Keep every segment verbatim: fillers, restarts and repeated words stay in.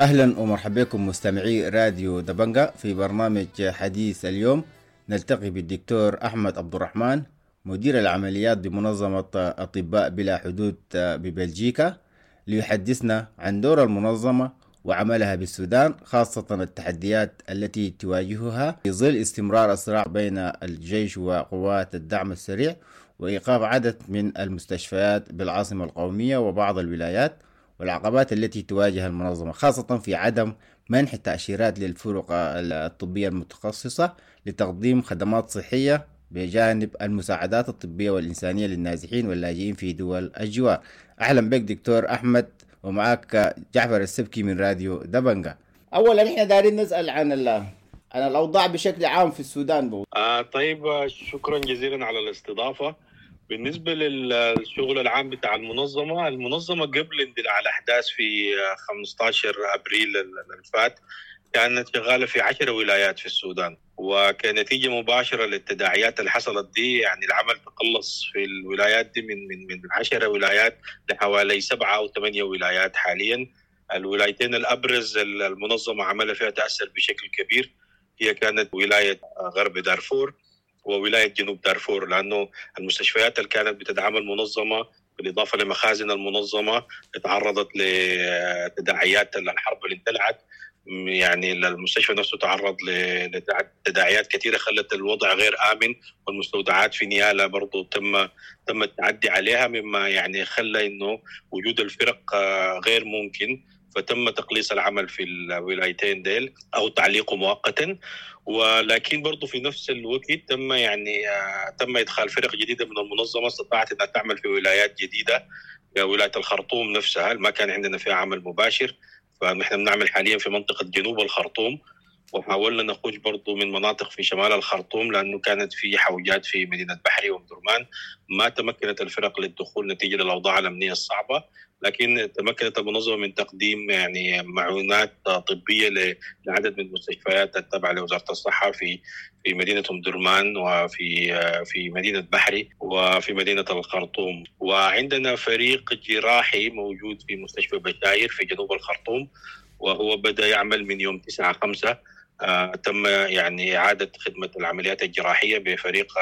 أهلا ومرحبا بكم مستمعي راديو دبنقا في برنامج حديث اليوم. نلتقي بالدكتور أحمد عبد الرحمن، مدير العمليات بمنظمة أطباء بلا حدود ببلجيكا، ليحدثنا عن دور المنظمة وعملها بالسودان، خاصة التحديات التي تواجهها في ظل استمرار الصراع بين الجيش وقوات الدعم السريع، وإيقاف عدد من المستشفيات بالعاصمة القومية وبعض الولايات، والعقبات التي تواجه المنظمة خاصة في عدم منح تأشيرات للفرق الطبية المتخصصة لتقديم خدمات صحية بجانب المساعدات الطبية والإنسانية للنازحين واللاجئين في دول الجوار. أهلا بك دكتور أحمد، ومعك جعفر السبكي من راديو دبنقا. أولا إحنا دارين نسأل عن الله عن الأوضاع بشكل عام في السودان بو. آه طيب، شكرا جزيلا على الاستضافة. بالنسبة للشغل العام بتاع المنظمة، المنظمة قبل اندلاع الأحداث في خمسة عشر أبريل الفات كانت شغالة في عشر ولايات في السودان، وكنتيجة مباشرة للتداعيات اللي حصلت دي يعني العمل تقلص في الولايات دي من من من عشر ولايات لحوالي سبعة أو ثمانية ولايات حاليا. الولايتين الأبرز المنظمة عملها فيها تأثر بشكل كبير هي كانت ولاية غرب دارفور وولاية جنوب دارفور، لأنه المستشفيات اللي كانت بتدعم المنظمة بالإضافة لمخازن المنظمة تعرضت لتداعيات الحرب اللي اندلعت، يعني المستشفى نفسه تعرض لتداعيات كثيرة خلت الوضع غير آمن، والمستودعات في نيالا برضو تم تم التعدي عليها، مما يعني خلى إنه وجود الفرق غير ممكن، فتم تقليص العمل في الولايتين ديل أو تعليقه مؤقتا. ولكن برضو في نفس الوقت تم يعني تم إدخال فرق جديدة من المنظمة استطاعت أنها تعمل في ولايات جديدة، ولاية الخرطوم نفسها ما كان عندنا فيها عمل مباشر، فنحن بنعمل حاليا في منطقة جنوب الخرطوم، وحاولنا نخرج برضو من مناطق في شمال الخرطوم لأنه كانت في حوجات في مدينة بحري ومدرمان ما تمكنت الفرق للدخول نتيجة للأوضاع الأمنية الصعبة، لكن تمكنت المنظمة من تقديم يعني معونات طبية لعدد من المستشفيات التابعة لوزارة الصحة في في مدينة مدرمان وفي في مدينة بحري وفي مدينة الخرطوم. وعندنا فريق جراحي موجود في مستشفى بشاير في جنوب الخرطوم، وهو بدأ يعمل من يوم تسعة خمسة. آه تم يعني إعادة خدمة العمليات الجراحية بفريق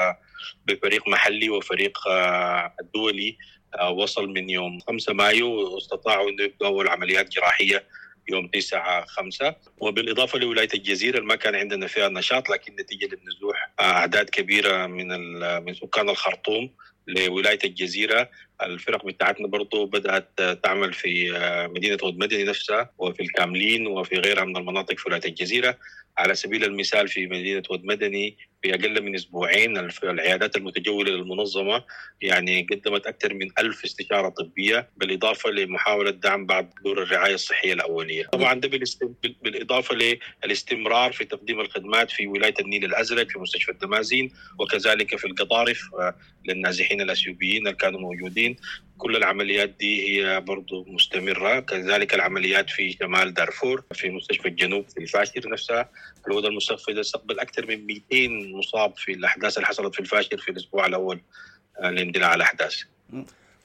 بفريق محلي وفريق آه دولي، آه وصل من يوم خمسة مايو، واستطاعوا أن يبدأوا العمليات الجراحية يوم تسعة خمسة. وبالإضافة لولاية الجزيرة ما كان عندنا فيها نشاط، لكن نتيجة للنزوح أعداد كبيرة من من سكان الخرطوم لولاية الجزيرة، الفرق بتاعتنا برضو بدأت تعمل في مدينة ود مدني نفسها وفي الكاملين وفي غيرها من المناطق في ولاية الجزيرة. على سبيل المثال في مدينة ود مدني في أقل من أسبوعين العيادات المتجولة للمنظمة يعني قدمت أكثر من ألف استشارة طبية، بالإضافة لمحاولة دعم بعض دور الرعاية الصحية الأولية. طبعا ده بالإضافة للاستمرار في تقديم الخدمات في ولاية النيل الأزرق في مستشفى الدمازين، وكذلك في القطارف للنازحين الأثيوبيين اللي كانوا موجودين. كل العمليات دي هي برضو مستمرة، كذلك العمليات في شمال دارفور في مستشفى الجنوب في الفاشر نفسها. الوضع المستشفى ده استقبل أكثر من مئتين مصاب في الأحداث اللي حصلت في الفاشر في الأسبوع الأول لاندلاع الأحداث.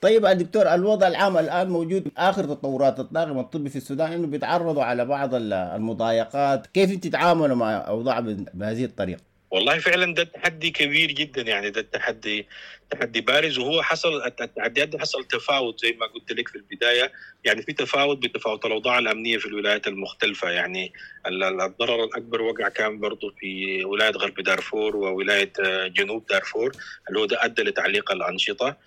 طيب الدكتور، الوضع العام الآن موجود، آخر تطورات الطاقم الطبي في السودان إنه بيتعرضوا على بعض المضايقات، كيف أنت تتعاملوا مع أوضاع بهذه الطريقة؟ والله فعلا ده تحدي كبير جدا، يعني ده التحدي تحدي بارز، وهو حصل التحديات دي حصل تفاوت زي ما قلت لك في البداية، يعني في تفاوت بتفاوت الأوضاع الأمنية في الولايات المختلفة. يعني الضرر الأكبر وقع كان برضو في ولاية غرب دارفور وولاية جنوب دارفور اللي هو ده أدى لتعليق الأنشطة.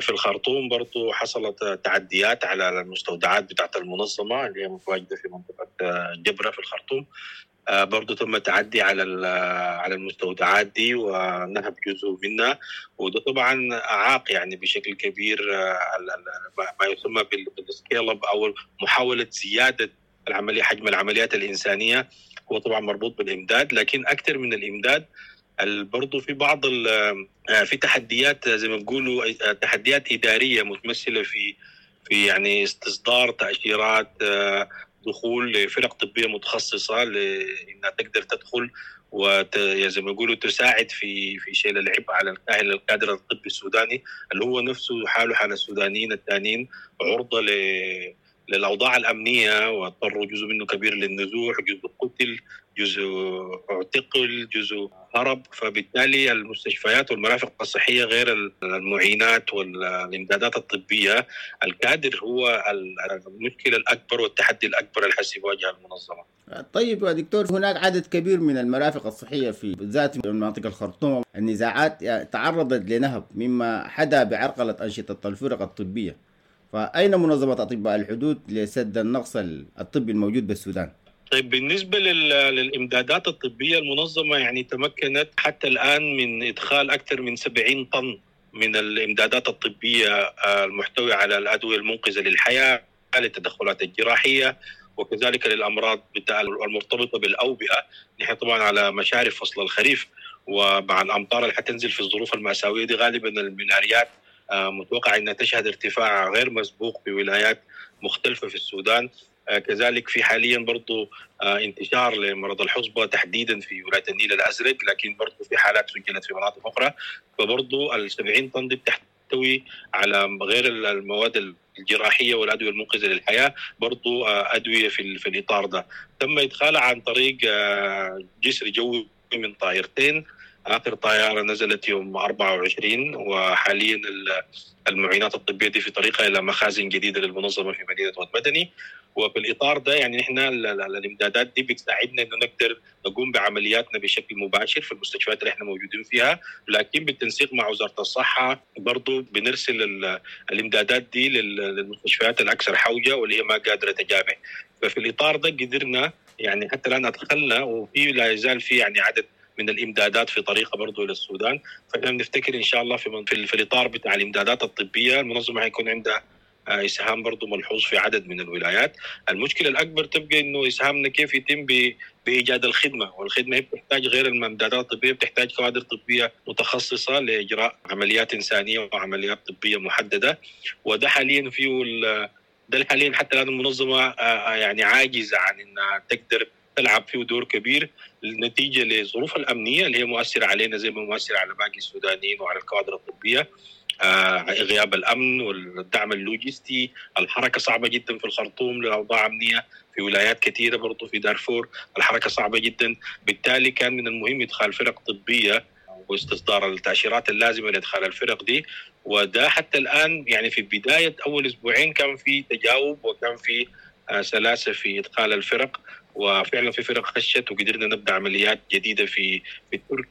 في الخرطوم برضو حصلت تعديات على المستودعات بتاعة المنظمة اللي هي متواجدة في منطقة جبرة في الخرطوم، برضو تم تعدي على على المستودعات دي ونهب جزء منها، وده طبعا أعاق يعني بشكل كبير ما يسمى بالسكيل اب أو محاولة زيادة العملية حجم العمليات الإنسانية هو طبعا مربوط بالإمداد، لكن أكثر من الإمداد برضو في بعض في تحديات زي ما بيقولوا تحديات إدارية متمثلة في في يعني استصدار تأشيرات، دخول فرق طبية متخصصة لأنها تقدر تدخل وت زي ما بيقولوا تساعد في في شيل العبء على الكاهل الكادر الطبي السوداني اللي هو نفسه حاله حال السودانيين التانيين، عرضة ل للأوضاع الأمنية، واضطروا جزء منه كبير للنزوح، جزء قتل، جزء اعتقل، جزء هرب. فبالتالي المستشفيات والمرافق الصحية غير المعينات والإمدادات الطبية، الكادر هو المشكلة الأكبر والتحدي الأكبر الحسي بواجهة المنظمة. طيب يا دكتور، هناك عدد كبير من المرافق الصحية في ذات مناطق الخرطوم النزاعات تعرضت لنهب مما حدا بعرقلة أنشطة الفرق الطبية، فأين منظمة أطباء الحدود لسد النقص الطبي الموجود بالسودان؟ طيب بالنسبة للإمدادات الطبية، المنظمة يعني تمكنت حتى الآن من إدخال أكثر من سبعين طن من الإمدادات الطبية المحتوية على الأدوية المنقذة للحياة، للتدخلات الجراحية، وكذلك للأمراض المرتبطة بالأوبئة. نحن طبعا على مشارف فصل الخريف، ومع الأمطار اللي حتنزل في الظروف المأساوية دي غالبا المناريات متوقع أن تشهد ارتفاع غير مسبوق في ولايات مختلفة في السودان. كذلك في حاليا برضو انتشار لمرض الحصبة تحديدا في ولاية النيل الأزرق، لكن برضو في حالات سجلت في مناطق أخرى. فبرضو السبعين طن دي بتحتوي على غير المواد الجراحية والأدوية المنقذة للحياة، برضو أدوية في, في الإطار ده تم إدخالها عن طريق جسر جوي من طائرتين. آخر طائرة نزلت يوم أربعة وعشرين، وحاليا المعينات الطبية دي في طريقها إلى مخازن جديدة للمنظمة في مدينة واد مدني. وفي الإطار ده يعني نحن الإمدادات دي بتساعدنا إنه نقدر نقوم بعملياتنا بشكل مباشر في المستشفيات اللي إحنا موجودين فيها، لكن بالتنسيق مع وزارة الصحة برضو بنرسل الإمدادات دي للمستشفيات الأكثر حوجة واللي هي ما قادرة تجامع. ففي الإطار ده قدرنا يعني حتى الآن أدخلنا وفي لا يزال في يعني عدد من الإمدادات في طريقة برضو إلى السودان. فإحنا بنفتكر إن شاء الله في في الإطار بتاع الإمدادات الطبية المنظمة هيكون عندها إسهام برضو ملحوظ في عدد من الولايات. المشكلة الأكبر تبقى إنه إسهامنا كيف يتم بإيجاد الخدمة، والخدمة هي بتحتاج غير الإمدادات الطبية، بتحتاج كوادر طبية متخصصة لإجراء عمليات إنسانية وعمليات طبية محددة. وده حاليا فيه ده حاليا حتى الآن المنظمة يعني عاجزة عن إنها تقدر تلعب فيه دور كبير نتيجة لظروف الأمنية اللي هي مؤثرة علينا زي ما مؤثرة على باقي السودانيين وعلى الكوادر الطبية. آه غياب الأمن والدعم اللوجستي، الحركة صعبة جدا في الخرطوم لأوضاع أمنية، في ولايات كثيرة برضو في دارفور الحركة صعبة جدا. بالتالي كان من المهم إدخال فرق طبية واستصدار التأشيرات اللازمة لإدخال الفرق دي، وده حتى الآن يعني في بداية أول أسبوعين كان في تجاوب وكان في آه سلاسة في إدخال الفرق، وفعلا في فرق خشت وقدرنا نبدأ عمليات جديدة في في تركيا،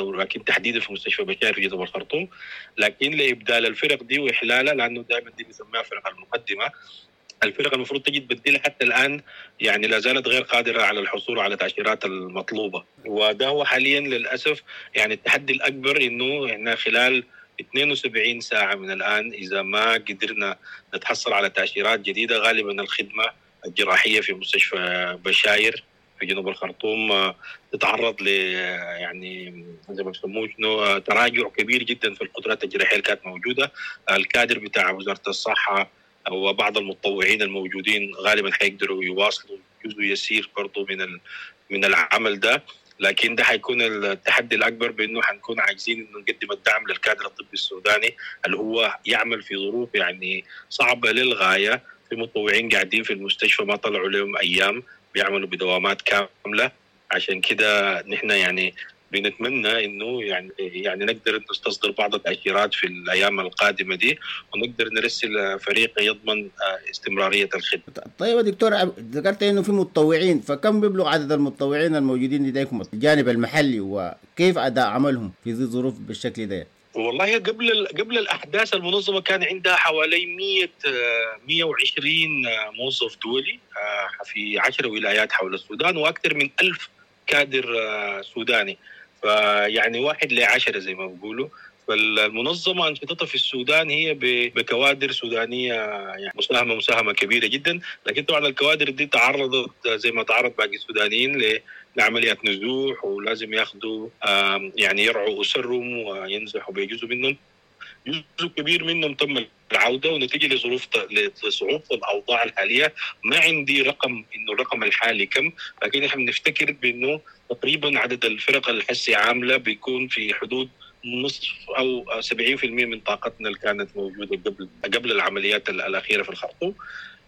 ولكن تحديدا في مستشفى بشار في جنوب الخرطوم، لكن لإبدال الفرق دي وإحلالها، لأنه دائما دي بنسميها فرق المقدمة. الفرق المفروض تجي تبدلها حتى الآن يعني لا زالت غير قادرة على الحصول على تأشيرات المطلوبة، وده هو حاليا للأسف يعني التحدي الأكبر. إنه إحنا خلال اثنين وسبعين ساعة من الآن إذا ما قدرنا نتحصل على تأشيرات جديدة غالبا الخدمة الجراحية في مستشفى بشاير في جنوب الخرطوم تتعرض ل يعني زي ما بسموه شنو تراجع كبير جدا في القدرات الجراحية اللي كانت موجودة. الكادر بتاع وزارة الصحة وبعض المتطوعين الموجودين غالبا حيقدروا يواصلوا جزء يسير برضو من من العمل ده، لكن ده حيكون التحدي الأكبر بأنه حنكون عاجزين إنه نقدم الدعم للكادر الطبي السوداني اللي هو يعمل في ظروف يعني صعبة للغاية. في متطوعين قاعدين في المستشفى ما طلعوا لهم أيام، بيعملوا بدوامات كاملة. عشان كده نحن يعني بنتمنى إنه يعني يعني نقدر نستصدر بعض التأشيرات في الأيام القادمة دي ونقدر نرسل فريق يضمن استمرارية الخدمة. طيب يا دكتور، ذكرت إنه في متطوعين، فكم بيبلغ عدد المتطوعين الموجودين لديكم الجانب المحلي، وكيف أداء عملهم في ذي الظروف بالشكل ده؟ والله قبل قبل الأحداث المنظمة كان عندها حوالي مئة مئة وعشرين موظف دولي في عشر ولايات حول السودان، وأكثر من ألف كادر سوداني، فيعني واحد لعشرة زي ما بيقولوا. فالمنظمه انشطتها في السودان هي بكوادر سودانيه يعني مساهمه مساهمه كبيره جدا، لكن طبعا الكوادر دي تعرضت زي ما تعرض باقي السودانيين ل لعمليات نزوح، ولازم ياخذوا يعني يرعوا اسرهم وينزحوا بجزء منهم. جزء كبير منهم تم العوده، ونتيجه لظروف لصعوبه الاوضاع الحاليه ما عندي رقم انه الرقم الحالي كم، لكن احنا بنفتكر بانه تقريبا عدد الفرق الحسي عامله بيكون في حدود نصف او سبعين بالمئة من طاقتنا اللي كانت موجوده قبل قبل العمليات الاخيره في الخرطوم.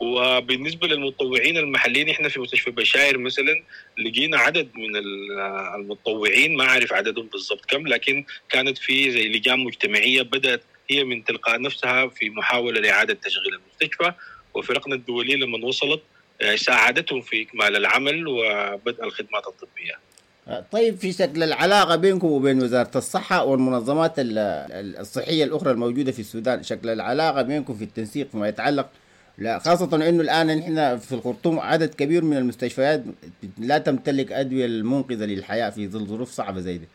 وبالنسبه للمتطوعين المحليين احنا في مستشفى بشاير مثلا لقينا عدد من المتطوعين ما اعرف عددهم بالضبط كم، لكن كانت في زي لجان مجتمعيه بدات هي من تلقاء نفسها في محاوله لاعاده تشغيل المستشفى، وفرقنا الدوليه لما وصلت ساعدتهم في اكمال العمل وبدء الخدمات الطبيه. طيب في شكل العلاقه بينكم وبين وزاره الصحه والمنظمات الصحيه الاخرى الموجوده في السودان، شكل العلاقه بينكم في التنسيق فيما يتعلق، لا خاصة انه الان نحن في الخرطوم عدد كبير من المستشفيات لا تمتلك ادوية المنقذة للحياة في ظل ظروف صعبة زي دي.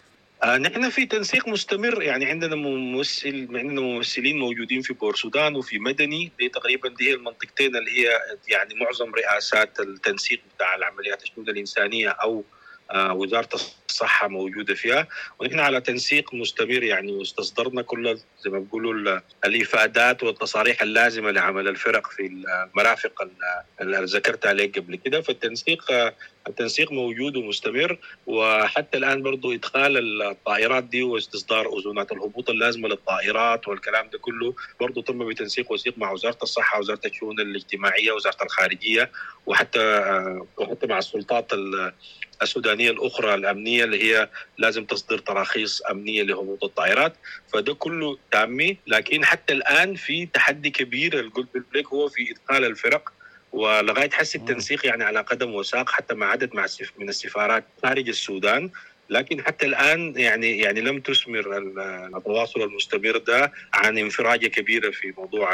آه نحن في تنسيق مستمر، يعني عندنا ممثل عندنا ممثلين موجودين في بورسودان وفي مدني، دي تقريبا دي هي المنطقتين اللي هي يعني معظم رئاسات التنسيق بتاع العمليات الشؤون الإنسانية او آه وزارة الصحة موجودة فيها، ونحن على تنسيق مستمر يعني، واستصدرنا كل زي ما بيقولوا الإفادات والتصاريح اللازمة لعمل الفرق في المرافق اللي ذكرت عليه قبل كده. فالتنسيق آه التنسيق موجود ومستمر، وحتى الآن برضو إدخال الطائرات دي واستصدار أذونات الهبوط اللازمة للطائرات والكلام ده كله برضو تم بتنسيق وثيق مع وزارة الصحة ووزارة الشؤون الاجتماعية ووزارة الخارجية، وحتى وحتى مع السلطات السودانية الأخرى الأمنية اللي هي لازم تصدر تراخيص أمنية لهبوط الطائرات. فده كله تامي، لكن حتى الآن في تحدي كبير اللي قلت لك هو في إدخال الفرق، ولغاية حس التنسيق يعني على قدم وساق حتى مع عدد مع من السفارات خارج السودان، لكن حتى الآن يعني يعني لم تثمر التواصل المستمر ده عن انفراجة كبيرة في موضوع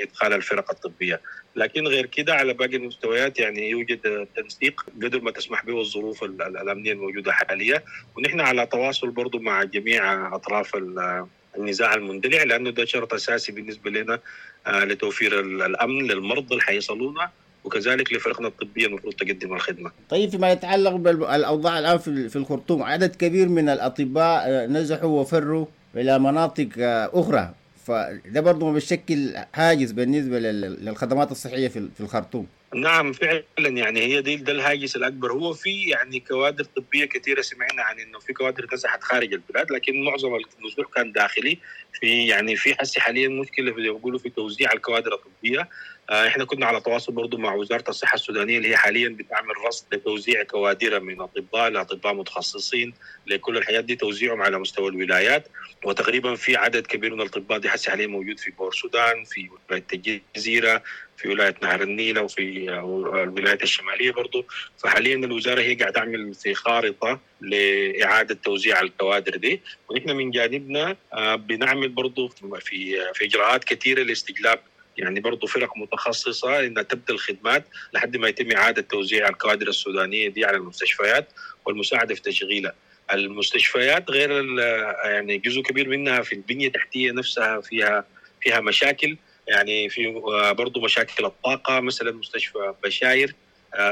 إدخال الفرق الطبية. لكن غير كده على باقي المستويات يعني يوجد تنسيق قدر ما تسمح به الظروف الأمنية الموجودة حاليا، ونحن على تواصل برضو مع جميع أطراف النزاع المندلع، لأنه ده شرط أساسي بالنسبة لنا لتوفير الأمن للمرضى اللي حيصلونا، وكذلك لفرقنا الطبية المفروض تقدم الخدمة. طيب فيما يتعلق بالأوضاع الآن في الخرطوم، عدد كبير من الأطباء نزحوا وفروا إلى مناطق أخرى، فده برضو ما بيشكل هاجس بالنسبة للخدمات الصحية في الخرطوم. نعم فعلا يعني هي دي ده الهاجس الأكبر. هو في يعني كوادر طبية كثيرة سمعنا عن إنه في كوادر نزحت خارج البلاد، لكن معظم النزوح كان داخلي. في يعني في حسي حاليا مشكلة في بيقولوا في توزيع الكوادر الطبية. احنا كنا على تواصل برضو مع وزارة الصحة السودانية اللي هي حاليا بتعمل رصد لتوزيع كوادر من أطباء لأطباء متخصصين لكل الحياة دي، توزيعهم على مستوى الولايات. وتقريبا في عدد كبير من الأطباء دي حسي حاليا موجود في بورسودان، في ولاية الجزيرة، في ولاية نهر النيل، وفي الولايات الشمالية برضو. فحاليا الوزارة هي قاعدة تعمل في خارطة لإعادة توزيع الكوادر دي، ونحن من جانبنا بنعمل برضو في في إجراءات كثيرة لاستجلاب يعني برضو فرق متخصصة إنها تبدأ الخدمات لحد ما يتم إعادة توزيع الكوادر السودانية دي على المستشفيات والمساعدة في تشغيلها. المستشفيات غير يعني جزء كبير منها في البنية التحتية نفسها فيها فيها مشاكل، يعني في برضو مشاكل الطاقة. مثلا مستشفى بشاير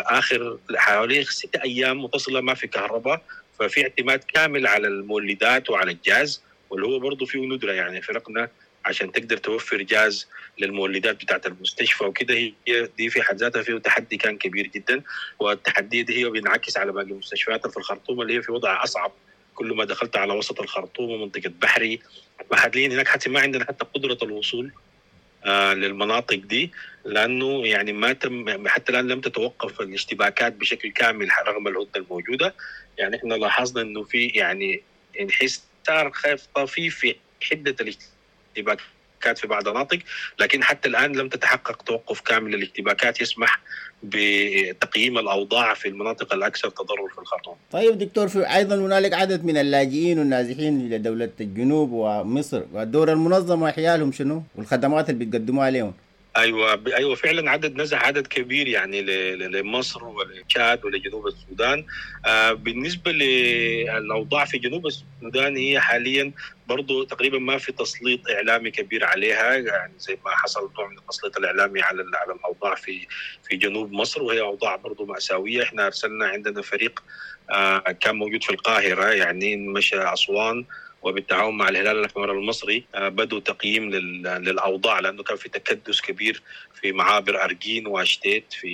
آخر حوالي ستة أيام متصلة ما في كهرباء، ففي اعتماد كامل على المولدات وعلى الجاز، واللي هو برضو فيه ندرة يعني فرقنا عشان تقدر توفر جاز للمولدات بتاعت المستشفى وكده. هي دي في حد ذاتها فيه تحدي كان كبير جدا، والتحدي ده هي بينعكس على باقي المستشفيات في الخرطوم اللي هي في وضع أصعب. كل ما دخلت على وسط الخرطوم ومنطقة بحري محليين هناك حتى ما عندنا حتى قدرة الوصول آه للمناطق دي، لأنه يعني ما تم حتى الآن لم تتوقف الاشتباكات بشكل كامل رغم الهدنة الموجودة. يعني إحنا لاحظنا إنه في يعني انحسار خفيف في حدة الاشتباكات في بعض المناطق، لكن حتى الآن لم تتحقق توقف كامل للاشتباكات يسمح بتقييم الأوضاع في المناطق الأكثر تضرر في الخرطوم. طيب دكتور، في أيضا هنالك عدد من اللاجئين والنازحين إلى دولة الجنوب ومصر، والدور المنظمة حيالهم شنو والخدمات اللي بتقدموها لهم؟ أيوة أيوة فعلا عدد نزح عدد كبير يعني لمصر ولتشاد ولجنوب السودان. بالنسبة للأوضاع في جنوب السودان هي حاليا برضو تقريبا ما في تسليط إعلامي كبير عليها، يعني زي ما حصل نوع من التسليط الإعلامي على على الأوضاع في في جنوب مصر، وهي أوضاع برضو مأساوية. إحنا أرسلنا عندنا فريق آه كان موجود في القاهرة، يعني مشى أسوان، وبالتعاون مع الهلال الأحمر المصري بدوا تقييم للأوضاع، لأنه كان في تكدس كبير في معابر أرجين واشتيت في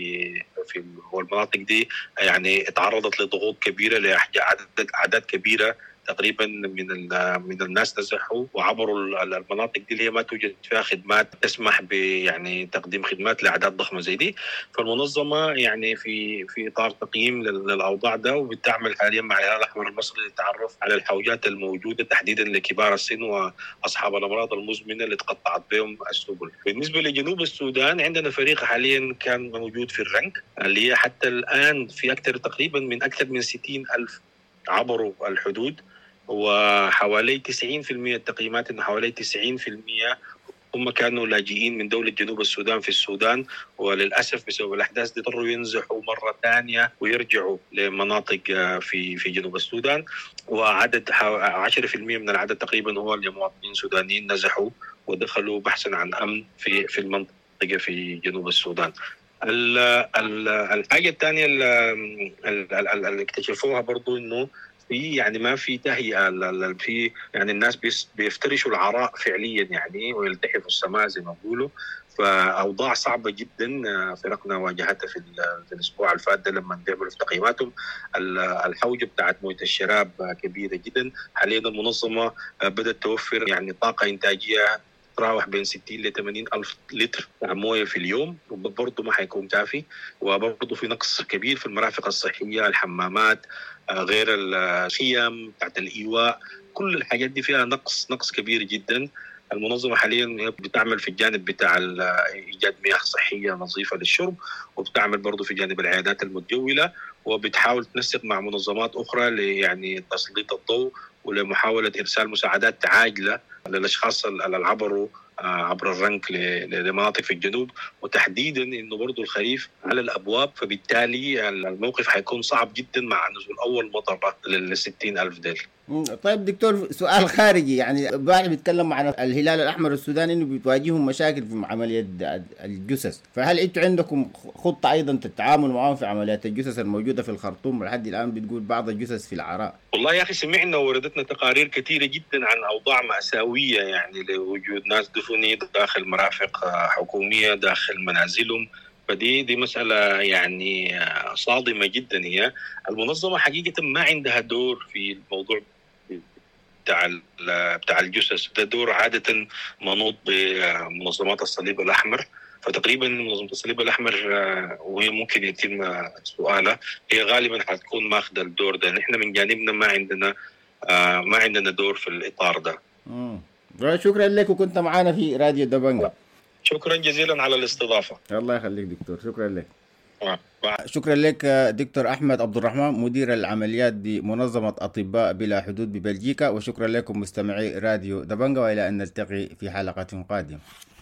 في والمناطق دي، يعني اتعرضت لضغوط كبيرة، لعدد أعداد كبيرة تقريبا من من الناس نزحوا وعبروا المناطق دي اللي هي ما توجد فيها خدمات تسمح ب يعني تقديم خدمات لاعداد ضخمه زي دي. فالمنظمه يعني في في اطار تقييم للاوضاع ده، وبتعمل حاليا مع الهلال الاحمر المصري للتعرف على الحوجات الموجوده تحديدا لكبار السن واصحاب الامراض المزمنه اللي تقطعت بهم السبل. بالنسبه لجنوب السودان عندنا فريق حاليا كان موجود في الرنك، اللي هي حتى الان في اكثر تقريبا من اكثر من ستين ألف عبروا الحدود، وحوالي تسعين بالمئة التقييمات إن حوالي تسعين بالمئة هم كانوا لاجئين من دولة جنوب السودان في السودان، وللأسف بسبب الأحداث دي اضطروا ينزحوا مرة ثانية ويرجعوا لمناطق في في جنوب السودان. وعدد عشرة بالمئة من العدد تقريبا هو المواطنين سودانيين نزحوا ودخلوا بحثا عن أمن في في المنطقة في جنوب السودان. الحاجة الثانية اللي اكتشفوها برضو إنه في يعني ما في تهيئة، في يعني الناس بيفترشوا العراء فعليا يعني ويلتحفوا السماء زي ما بيقولوا. فأوضاع صعبة جدا فرقنا واجهتها في الأسبوع الفات لما نعملوا في تقييماتهم. الحوجة بتاعت موية الشراب كبيرة جدا، حاليا المنظمة بدأت توفر يعني طاقة إنتاجية تراوح بين ستين إلى ثمانين ألف لتر مويه في اليوم، وبرضه ما حيكون كافي. وبرضه في نقص كبير في المرافق الصحيه، الحمامات، غير الخيام بتاعت الايواء، كل الحاجات دي فيها نقص نقص كبير جدا. المنظمه حاليا بتعمل في الجانب بتاع ايجاد مياه صحيه نظيفه للشرب، وبتعمل برضه في جانب العيادات المتجوله، وبتحاول تنسق مع منظمات اخرى ليعني تسليط الضوء ولمحاوله ارسال مساعدات عاجله للأشخاص اللي عبروا عبر الرنك لمناطق في الجنوب، وتحديدا إنه برضو الخريف على الأبواب، فبالتالي الموقف هيكون صعب جدا مع نزول أول مطر للستين ألف ديل. طيب دكتور، سؤال خارجي، يعني بعض بيتكلم عن الهلال الأحمر السوداني إنه بيتواجههم مشاكل في عملية الجثث، فهل أنتوا عندكم خطة أيضا تتعامل معهم في عمليات الجثث الموجودة في الخرطوم؟ لحد الآن بتقول بعض الجثث في العراء. والله يا أخي سمعنا وردتنا تقارير كثيرة جدا عن أوضاع مأساوية، يعني لوجود ناس دفني داخل مرافق حكومية داخل منازلهم، فدي دي مسألة يعني صادمة جدا. هي المنظمة حقيقة ما عندها دور في الموضوع بتاع بتاع الجثث ده، دور عادة منوط بمنظمات الصليب الأحمر. فتقريبا منظمة الصليب الأحمر وهي ممكن يتم سؤالها، هي غالبا هتكون ماخذة الدور ده. نحن من جانبنا ما عندنا ما عندنا دور في الإطار ده. شكرا لك، وكنت معانا في راديو دبنقا. شكرا جزيلا على الاستضافة. الله يخليك دكتور، شكرا لك. شكرا لك دكتور أحمد عبد الرحمن، مدير العمليات بمنظمة أطباء بلا حدود ببلجيكا، وشكرا لكم مستمعي راديو دبنقا، وإلى أن نلتقي في حلقة قادمة.